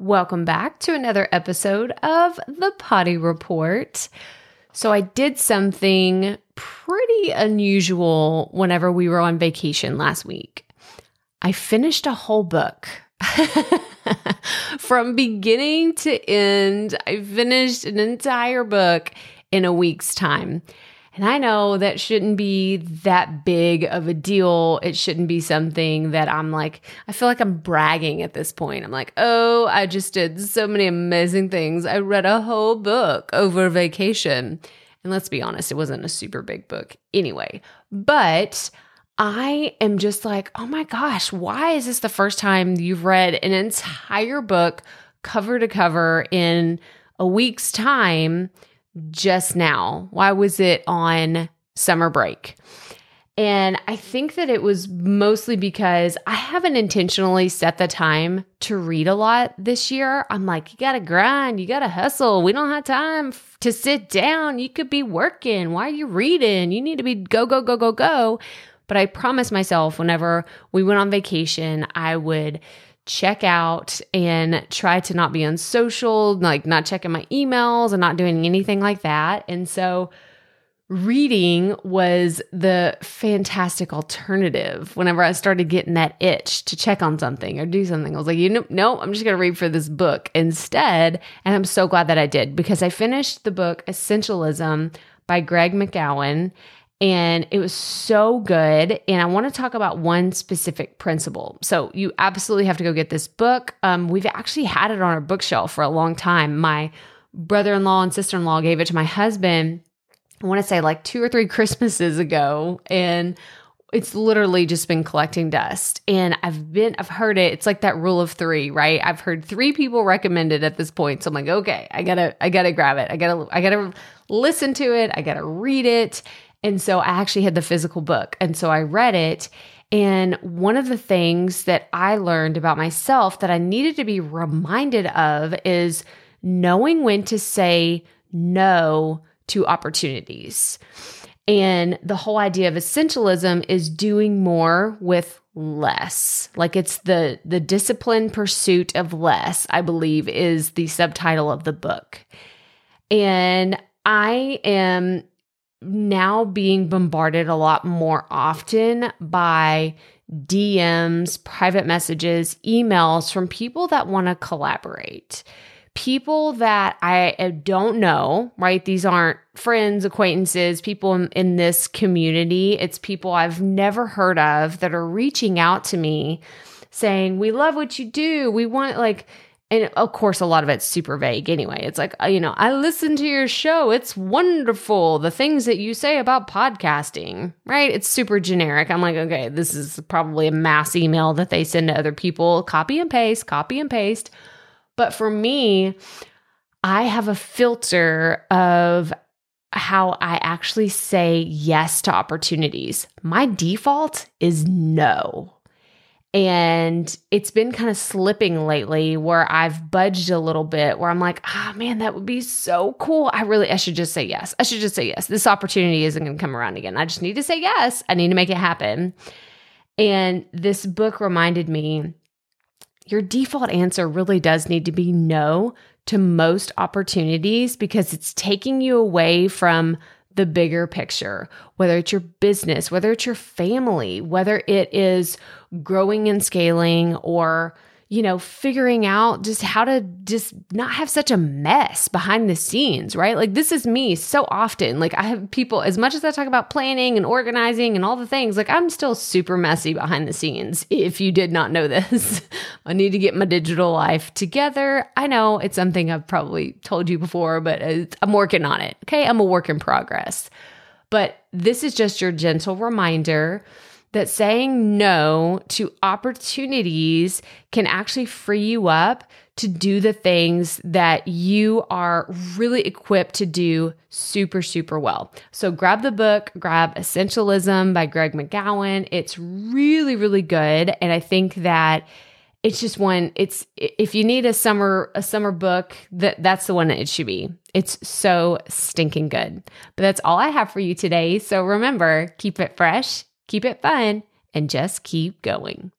Welcome back to another episode of The Potty Report. So I did something pretty unusual whenever we were on vacation last week. I finished a whole book. From beginning to end, I finished an entire book in a week's time. And I know that shouldn't be that big of a deal. It shouldn't be something that I'm like, I feel like I'm bragging at this point. I'm like, oh, I just did so many amazing things. I read a whole book over vacation. And let's be honest, it wasn't a super big book anyway. But I am just like, oh my gosh, why is this the first time you've read an entire book cover to cover in a week's time? Just now? Why was it on summer break? And I think that it was mostly because I haven't intentionally set the time to read a lot this year. I'm like, you got to grind. You got to hustle. We don't have time to sit down. You could be working. Why are you reading? You need to be go, go, go, go, go. But I promised myself whenever we went on vacation, I would check out and try to not be on social, like not checking my emails and not doing anything like that. And so reading was the fantastic alternative. Whenever I started getting that itch to check on something or do something, I was like, you know, no, I'm just going to read for this book instead. And I'm so glad that I did because I finished the book Essentialism by Greg McKeown. And it was so good. And I want to talk about one specific principle. So you absolutely have to go get this book. We've actually had it on our bookshelf for a long time. My brother-in-law and sister-in-law gave it to my husband, I want to say like 2 or 3 Christmases ago. And it's literally just been collecting dust. And I've heard it. It's like that rule of 3, right? I've heard 3 people recommend it at this point. So I'm like, okay, I gotta grab it. I gotta listen to it. I gotta read it. And so I actually had the physical book. And so I read it. And one of the things that I learned about myself that I needed to be reminded of is knowing when to say no to opportunities. And the whole idea of essentialism is doing more with less. Like it's the disciplined pursuit of less, I believe, is the subtitle of the book. And I am now being bombarded a lot more often by DMs, private messages, emails from people that want to collaborate, people that I don't know, right? These aren't friends, acquaintances, people in this community. It's people I've never heard of that are reaching out to me saying, we love what you do. We want like... And of course, a lot of it's super vague anyway. It's like, you know, I listen to your show. It's wonderful. The things that you say about podcasting, right? It's super generic. I'm like, okay, this is probably a mass email that they send to other people. Copy and paste. But for me, I have a filter of how I actually say yes to opportunities. My default is no. And it's been kind of slipping lately where I've budged a little bit where I'm like, oh man, that would be so cool. I should just say yes. This opportunity isn't going to come around again. I just need to say yes. I need to make it happen. And this book reminded me, your default answer really does need to be no to most opportunities because it's taking you away from the bigger picture, whether it's your business, whether it's your family, whether it is growing and scaling or, you know, figuring out just how to just not have such a mess behind the scenes, right? Like this is me so often. Like I have people, as much as I talk about planning and organizing and all the things, like I'm still super messy behind the scenes. If you did not know this, I need to get my digital life together. I know it's something I've probably told you before, but I'm working on it. Okay. I'm a work in progress, but this is just your gentle reminder that saying no to opportunities can actually free you up to do the things that you are really equipped to do super, super well. So grab the book, grab Essentialism by Greg McKeown. It's really, really good. And I think that it's just one, it's if you need a summer book, that's the one that it should be. It's so stinking good. But that's all I have for you today. So remember, keep it fresh. Keep it fun, and just keep going.